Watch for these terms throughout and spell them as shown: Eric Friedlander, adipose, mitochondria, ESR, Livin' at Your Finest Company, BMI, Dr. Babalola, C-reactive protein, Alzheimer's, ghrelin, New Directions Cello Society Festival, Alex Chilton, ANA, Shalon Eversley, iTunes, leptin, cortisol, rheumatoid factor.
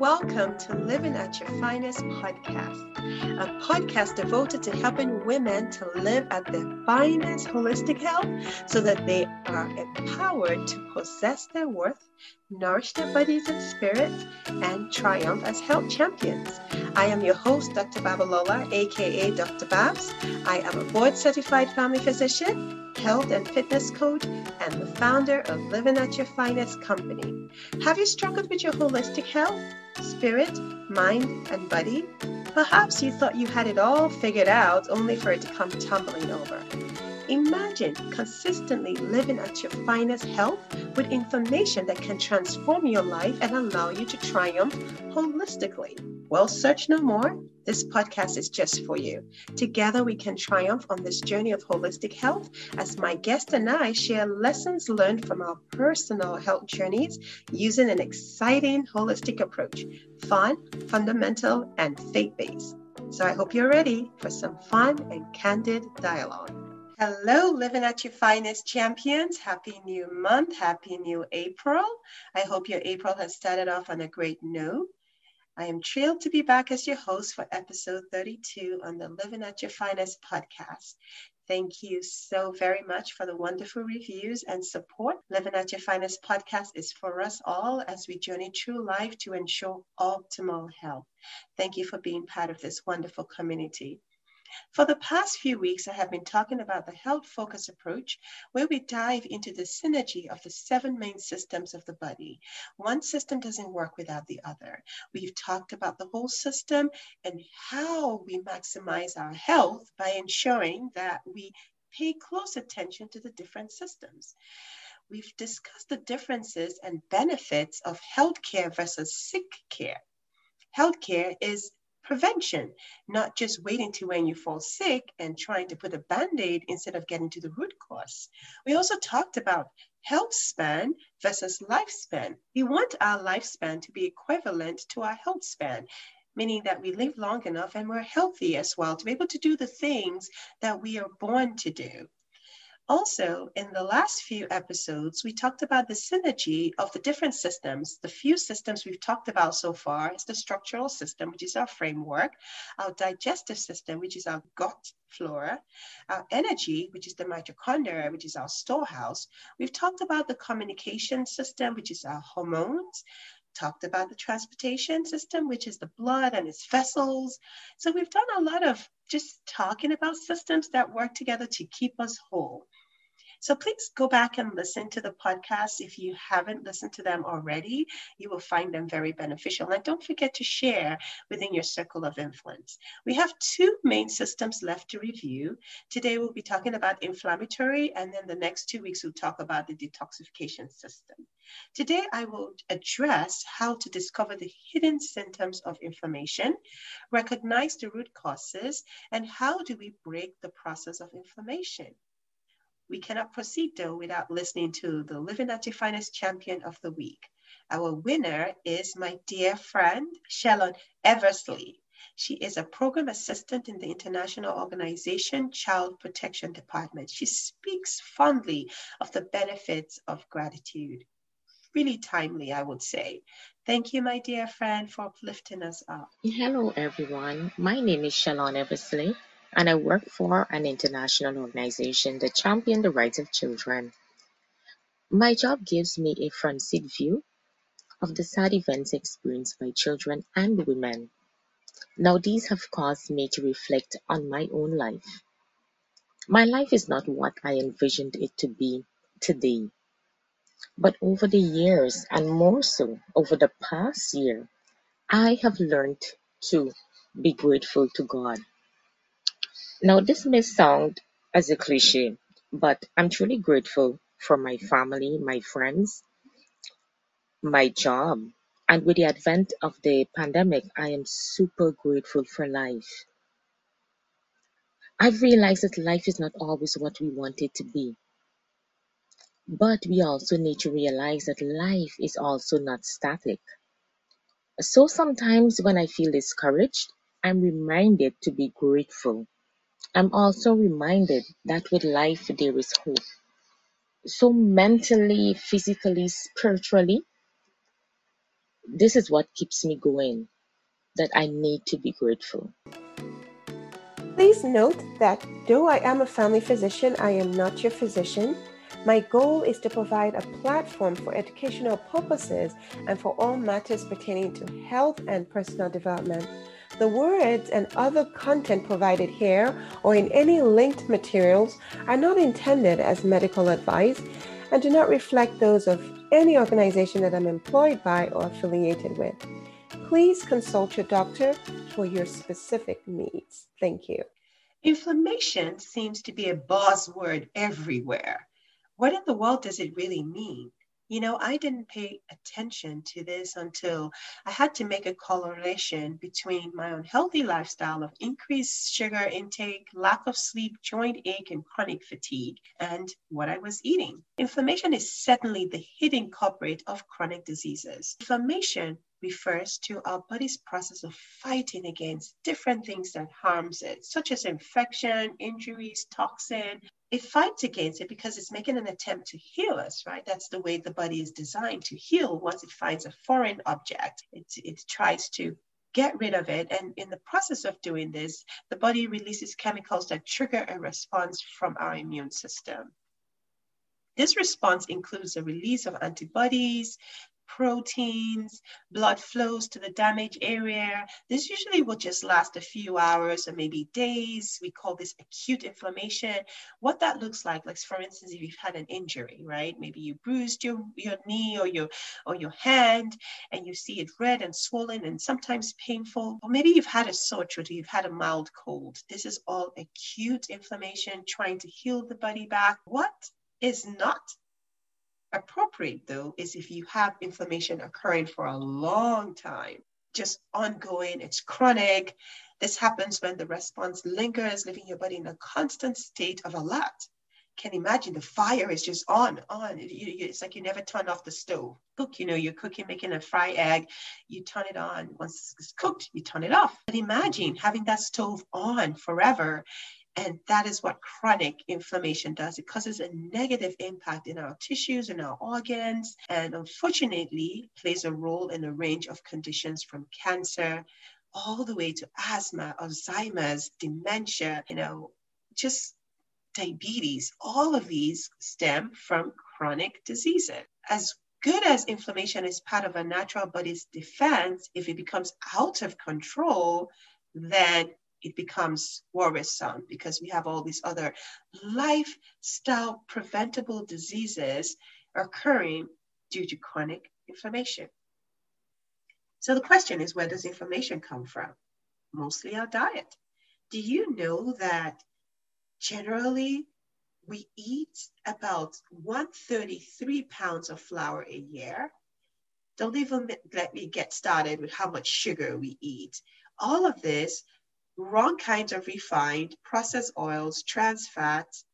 Welcome to Livin' at Your Finest Podcast, a podcast devoted to helping women to live at their finest holistic health so that they are empowered to possess their worth, nourish their bodies and spirits, and triumph as health champions. I am your host, Dr. Babalola, aka Dr. Babs. I am a board-certified family physician, health and fitness coach, and the founder of Livin' at Your Finest Company. Have you struggled with your holistic health, spirit, mind, and body? Perhaps you thought you had it all figured out only for it to come tumbling over. Imagine consistently living at your finest health with information that can transform your life and allow you to triumph holistically. Well, search no more. This podcast is just for you. Together, we can triumph on this journey of holistic health as my guest and I share lessons learned from our personal health journeys using an exciting holistic approach, fun, fundamental, and faith-based. So I hope you're ready for some fun and candid dialogue. Hello, Living at Your Finest champions. Happy new month. Happy new April. I hope your April has started off on a great note. I am thrilled to be back as your host for episode 32 on the Living at Your Finest podcast. Thank you so very much for the wonderful reviews and support. Living at Your Finest podcast is for us all as we journey through life to ensure optimal health. Thank you for being part of this wonderful community. For the past few weeks, I have been talking about the health-focused approach, where we dive into the synergy of the seven main systems of the body. One system doesn't work without the other. We've talked about the whole system and how we maximize our health by ensuring that we pay close attention to the different systems. We've discussed the differences and benefits of healthcare versus sick care. Healthcare is prevention, not just waiting to when you fall sick and trying to put a band-aid instead of getting to the root cause. We also talked about health span versus lifespan. We want our lifespan to be equivalent to our health span, meaning that we live long enough and we're healthy as well to be able to do the things that we are born to do. Also, in the last few episodes, we talked about the synergy of the different systems. The few systems we've talked about so far is the structural system, which is our framework, our digestive system, which is our gut flora, our energy, which is the mitochondria, which is our storehouse. We've talked about the communication system, which is our hormones. Talked about the transportation system, which is the blood and its vessels. So we've done a lot of just talking about systems that work together to keep us whole. So please go back and listen to the podcast. If you haven't listened to them already, you will find them very beneficial. And don't forget to share within your circle of influence. We have two main systems left to review. Today, we'll be talking about inflammatory, and then the next 2 weeks, we'll talk about the detoxification system. Today, I will address how to discover the hidden symptoms of inflammation, recognize the root causes, and how do we break the process of inflammation. We cannot proceed, though, without listening to the Living at Your Finest Champion of the Week. Our winner is my dear friend, Shalon Eversley. She is a program assistant in the international organization Child Protection Department. She speaks fondly of the benefits of gratitude. Really timely, I would say. Thank you, my dear friend, for lifting us up. Hello, everyone. My name is Shalon Eversley, and I work for an international organization that champions the rights of children. My job gives me a front seat view of the sad events experienced by children and women. Now, these have caused me to reflect on my own life. My life is not what I envisioned it to be today, but over the years, and more so over the past year, I have learned to be grateful to God. Now, this may sound as a cliche, but I'm truly grateful for my family, my friends, my job, and with the advent of the pandemic, I am super grateful for life. I've realized that life is not always what we want it to be, but we also need to realize that life is also not static. So sometimes when I feel discouraged, I'm reminded to be grateful. I'm also reminded that with life, there is hope. So mentally, physically, spiritually, this is what keeps me going, that I need to be grateful. Please note that though I am a family physician, I am not your physician. My goal is to provide a platform for educational purposes and for all matters pertaining to health and personal development. The words and other content provided here or in any linked materials are not intended as medical advice and do not reflect those of any organization that I'm employed by or affiliated with. Please consult your doctor for your specific needs. Thank you. Inflammation seems to be a buzzword everywhere. What in the world does it really mean? You know, I didn't pay attention to this until I had to make a correlation between my unhealthy lifestyle of increased sugar intake, lack of sleep, joint ache, and chronic fatigue, and what I was eating. Inflammation is certainly the hidden culprit of chronic diseases. Inflammation refers to our body's process of fighting against different things that harms it, such as infection, injuries, toxin. It fights against it because it's making an attempt to heal us, right? That's the way the body is designed to heal. Once it finds a foreign object, it tries to get rid of it. And in the process of doing this, the body releases chemicals that trigger a response from our immune system. This response includes the release of antibodies, proteins, blood flows to the damaged area. This usually will just last a few hours or maybe days. We call this acute inflammation. What that looks like for instance, if you've had an injury, right? Maybe you bruised your knee or your hand and you see it red and swollen and sometimes painful. Or maybe you've had a sore throat, you've had a mild cold. This is all acute inflammation, trying to heal the body back. What is not appropriate, though, is if you have inflammation occurring for a long time, just ongoing, it's chronic. This happens when the response lingers, leaving your body in a constant state of alert. Can imagine the fire is just on. It's like you never turn off the stove. Cook, you're cooking, making a fried egg, you turn it on. Once it's cooked, you turn it off. But imagine having that stove on forever. And that is what chronic inflammation does. It causes a negative impact in our tissues and our organs, and unfortunately plays a role in a range of conditions from cancer all the way to asthma, Alzheimer's, dementia, just diabetes. All of these stem from chronic diseases. As good as inflammation is part of a natural body's defense, if it becomes out of control, then it becomes worrisome because we have all these other lifestyle preventable diseases occurring due to chronic inflammation. So the question is, where does inflammation come from? Mostly our diet. Do you know that generally we eat about 133 pounds of flour a year? Don't even let me get started with how much sugar we eat. All of this, wrong kinds of refined, processed oils, trans fats,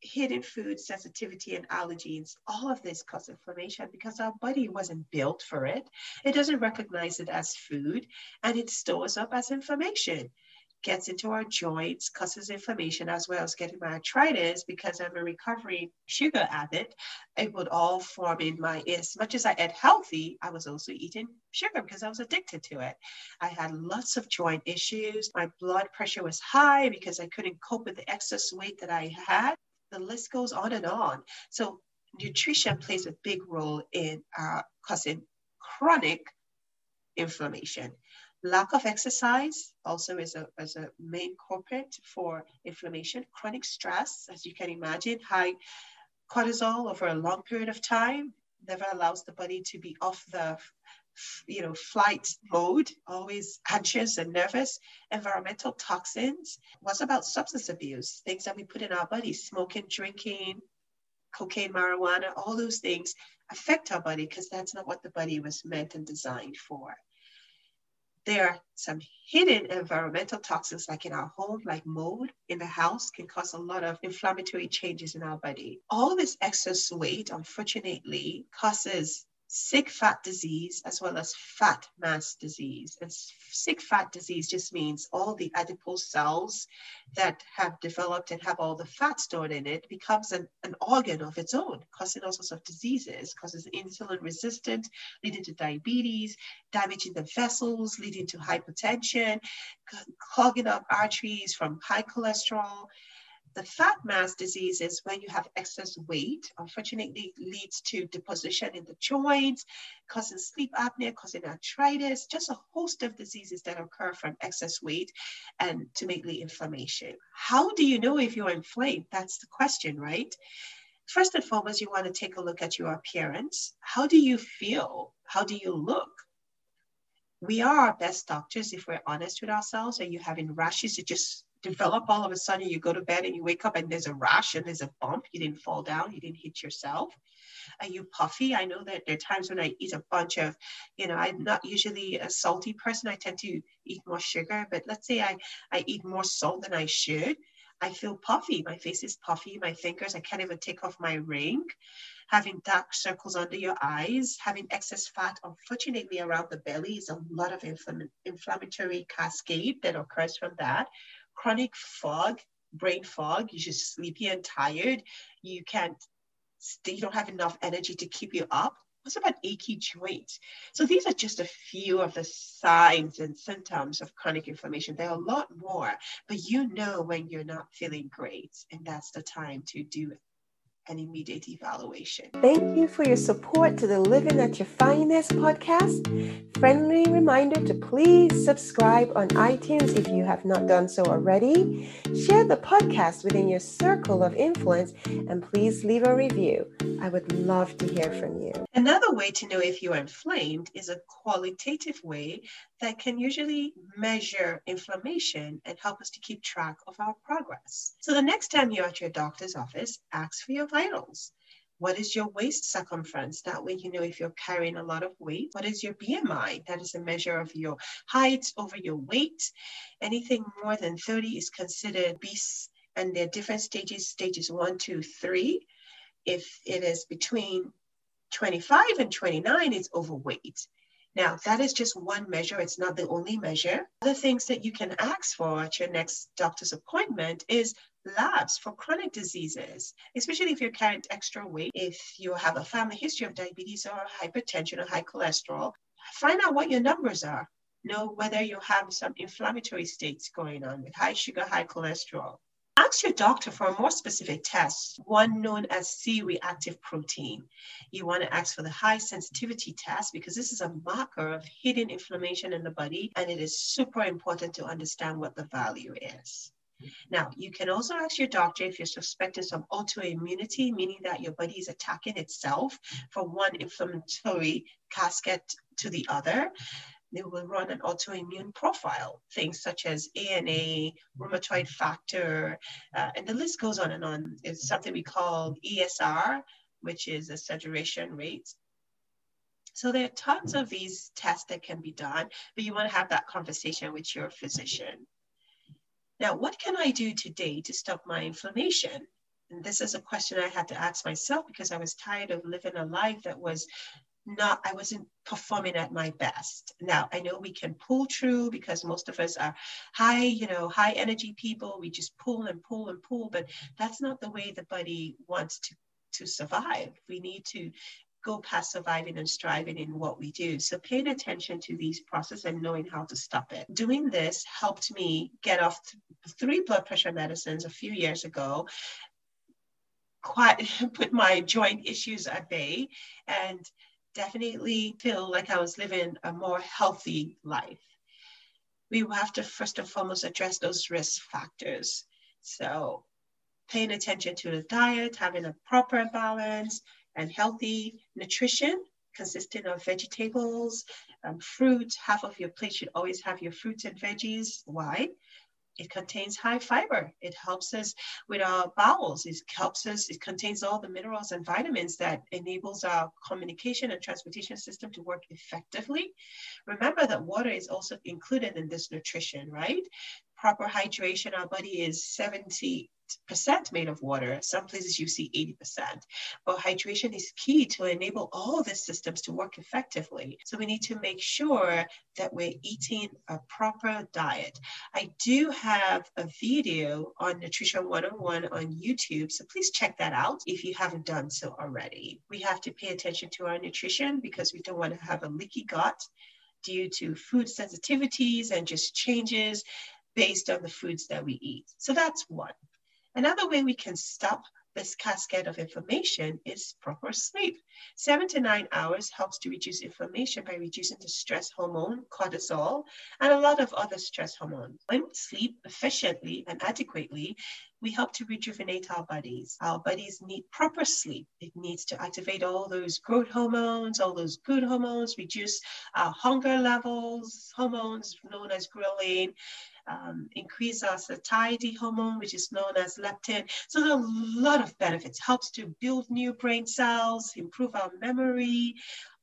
hidden food sensitivity and allergens, all of this causes inflammation because our body wasn't built for it. It doesn't recognize it as food and it stores up as inflammation. Gets into our joints, causes inflammation, as well as getting my arthritis because I'm a recovering sugar addict. It would all form in my, as much as I ate healthy, I was also eating sugar because I was addicted to it. I had lots of joint issues. My blood pressure was high because I couldn't cope with the excess weight that I had. The list goes on and on. So nutrition plays a big role in causing chronic inflammation. Lack of exercise also is a main culprit for inflammation. Chronic stress, as you can imagine, high cortisol over a long period of time never allows the body to be off the flight mode, always anxious and nervous. Environmental toxins. What's about substance abuse? Things that we put in our body, smoking, drinking, cocaine, marijuana, all those things affect our body because that's not what the body was meant and designed for. There are some hidden environmental toxins like in our home, like mold in the house can cause a lot of inflammatory changes in our body. All this excess weight, unfortunately, causes sick fat disease as well as fat mass disease. And sick fat disease just means all the adipose cells that have developed and have all the fat stored in it becomes an organ of its own, causing all sorts of diseases, causes insulin resistance, leading to diabetes, damaging the vessels, leading to hypertension, clogging up arteries from high cholesterol. The fat mass disease is when you have excess weight, unfortunately leads to deposition in the joints, causing sleep apnea, causing arthritis, just a host of diseases that occur from excess weight and ultimately inflammation. How do you know if you're inflamed? That's the question, right? First and foremost, you want to take a look at your appearance. How do you feel? How do you look? We are our best doctors if we're honest with ourselves. Are you having rashes? It just develop all of a sudden, you go to bed and you wake up and there's a rash and there's a bump, you didn't fall down, you didn't hit yourself. Are you puffy? I know that there are times when I eat a bunch of, I'm not usually a salty person, I tend to eat more sugar, but let's say I eat more salt than I should, I feel puffy, my face is puffy, my fingers, I can't even take off my ring, having dark circles under your eyes, having excess fat, unfortunately around the belly is a lot of inflammatory cascade that occurs from that. Chronic fog, brain fog, you're just sleepy and tired. You don't have enough energy to keep you up. What's about achy joints? So these are just a few of the signs and symptoms of chronic inflammation. There are a lot more, but when you're not feeling great, and that's the time to do an immediate evaluation. Thank you for your support to the Living at Your Finest podcast. Friendly reminder to please subscribe on iTunes if you have not done so already. Share the podcast within your circle of influence and please leave a review. I would love to hear from you. Another way to know if you're inflamed is a qualitative way that can usually measure inflammation and help us to keep track of our progress. So the next time you're at your doctor's office, ask for your vitals. What is your waist circumference? That way you know if you're carrying a lot of weight. What is your BMI? That is a measure of your height over your weight. Anything more than 30 is considered obese, and there are different stages, stages 1, 2, 3. If it is between 25 and 29, it's overweight. Now, that is just one measure. It's not the only measure. Other things that you can ask for at your next doctor's appointment is labs for chronic diseases, especially if you're carrying extra weight, if you have a family history of diabetes or hypertension or high cholesterol. Find out what your numbers are. Know whether you have some inflammatory states going on with high sugar, high cholesterol. Ask your doctor for a more specific test, one known as C-reactive protein. You want to ask for the high sensitivity test because this is a marker of hidden inflammation in the body, and it is super important to understand what the value is. Now, you can also ask your doctor if you're suspecting some autoimmunity, meaning that your body is attacking itself from one inflammatory casket to the other. They will run an autoimmune profile, things such as ANA, rheumatoid factor, and the list goes on and on. It's something we call ESR, which is a saturation rate. So there are tons of these tests that can be done, but you want to have that conversation with your physician. Now, what can I do today to stop my inflammation? And this is a question I had to ask myself because I was tired of living a life that was I wasn't performing at my best. Now, I know we can pull through because most of us are high energy people. We just pull and pull and pull, but that's not the way the body wants to survive. We need to go past surviving and striving in what we do. So paying attention to these processes and knowing how to stop it. Doing this helped me get off 3 blood pressure medicines a few years ago, quite put my joint issues at bay, and definitely feel like I was living a more healthy life. We have to first and foremost address those risk factors. So paying attention to the diet, having a proper balance, and healthy nutrition consisting of vegetables, fruit. Half of your plate should always have your fruits and veggies. Why? It contains high fiber. It helps us with our bowels. It helps us. It contains all the minerals and vitamins that enables our communication and transportation system to work effectively. Remember that water is also included in this nutrition, right? Proper hydration. Our body is 70 percent made of water. Some places you see 80%, but hydration is key to enable all the systems to work effectively. So we need to make sure that we're eating a proper diet. I do have a video on Nutrition 101 on YouTube, so please check that out if you haven't done so already. We have to pay attention to our nutrition because we don't want to have a leaky gut due to food sensitivities and just changes based on the foods that we eat. So that's one. Another way we can stop this cascade of inflammation is proper sleep. 7 to 9 hours helps to reduce inflammation by reducing the stress hormone, cortisol, and a lot of other stress hormones. When we sleep efficiently and adequately, we help to rejuvenate our bodies. Our bodies need proper sleep. It needs to activate all those growth hormones, all those good hormones, reduce our hunger levels, hormones known as ghrelin, increase our satiety hormone, which is known as leptin. So there are a lot of benefits. Helps to build new brain cells, improve our memory.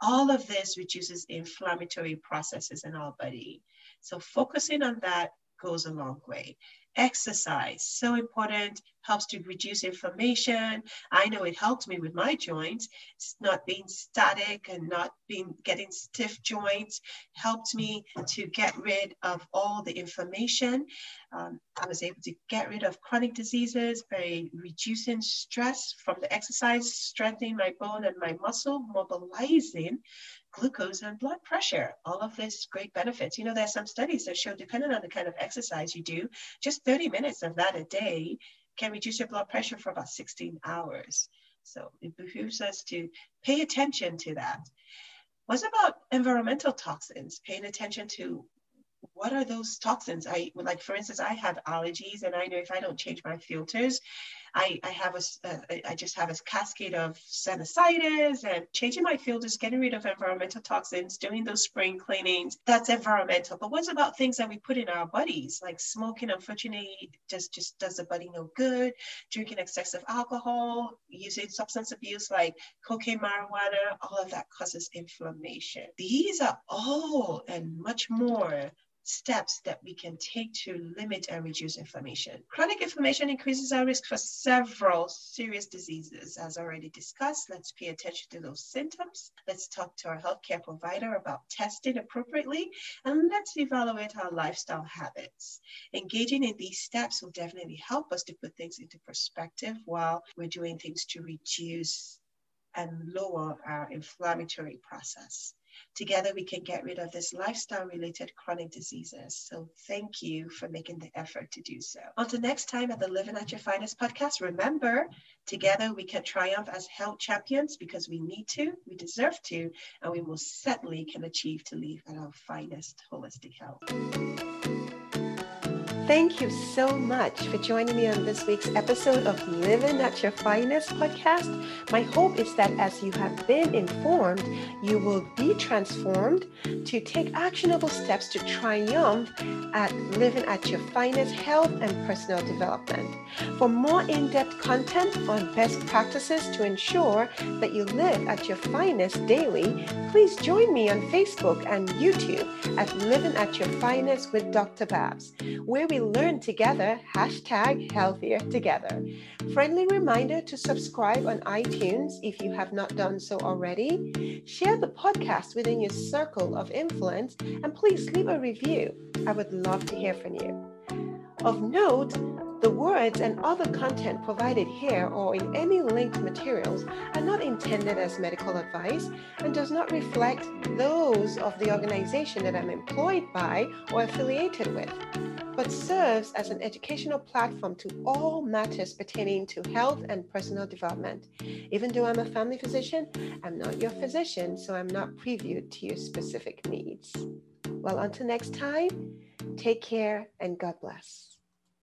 All of this reduces inflammatory processes in our body. So focusing on that goes a long way. Exercise, so important, helps to reduce inflammation. I know it helped me with my joints. It's not being static and not being getting stiff joints. Helped me to get rid of all the inflammation. I was able to get rid of chronic diseases by reducing stress from the exercise, strengthening my bone and my muscle, mobilizing glucose and blood pressure. All of this great benefits. You know, there's some studies that show, depending on the kind of exercise you do, just 30 minutes of that a day can reduce your blood pressure for about 16 hours. So it behooves us to pay attention to that. What about environmental toxins? Paying attention to what are those toxins? Like, for instance, I have allergies, and I know if I don't change my filters, I just have a cascade of sinusitis, and changing my filters, getting rid of environmental toxins, doing those spring cleanings, that's environmental. But what about things that we put in our bodies? Like smoking, unfortunately, just does the body no good. Drinking excessive alcohol, using substance abuse like cocaine, marijuana, all of that causes inflammation. These are all and much more steps that we can take to limit and reduce inflammation. Chronic inflammation increases our risk for several serious diseases. As already discussed, let's pay attention to those symptoms. Let's talk to our healthcare provider about testing appropriately, and let's evaluate our lifestyle habits. Engaging in these steps will definitely help us to put things into perspective while we're doing things to reduce and lower our inflammatory process. Together, we can get rid of this lifestyle-related chronic diseases. So thank you for making the effort to do so. Until next time at the Living at Your Finest podcast, remember, together we can triumph as health champions because we need to, we deserve to, and we most certainly can achieve to live at our finest holistic health. Thank you so much for joining me on this week's episode of Living at Your Finest podcast. My hope is that as you have been informed, you will be transformed to take actionable steps to triumph at living at your finest health and personal development. For more in-depth content on best practices to ensure that you live at your finest daily, please join me on Facebook and YouTube at Living at Your Finest with Dr. Babs, where we learn together, #healthiertogether. Friendly reminder to subscribe on iTunes if you have not done so already. Share the podcast within your circle of influence, and please leave a review. I would love to hear from you. Of note, the words and other content provided here or in any linked materials are not intended as medical advice and does not reflect those of the organization that I'm employed by or affiliated with, but serves as an educational platform to all matters pertaining to health and personal development. Even though I'm a family physician, I'm not your physician, so I'm not privy to your specific needs. Well, until next time, take care and God bless.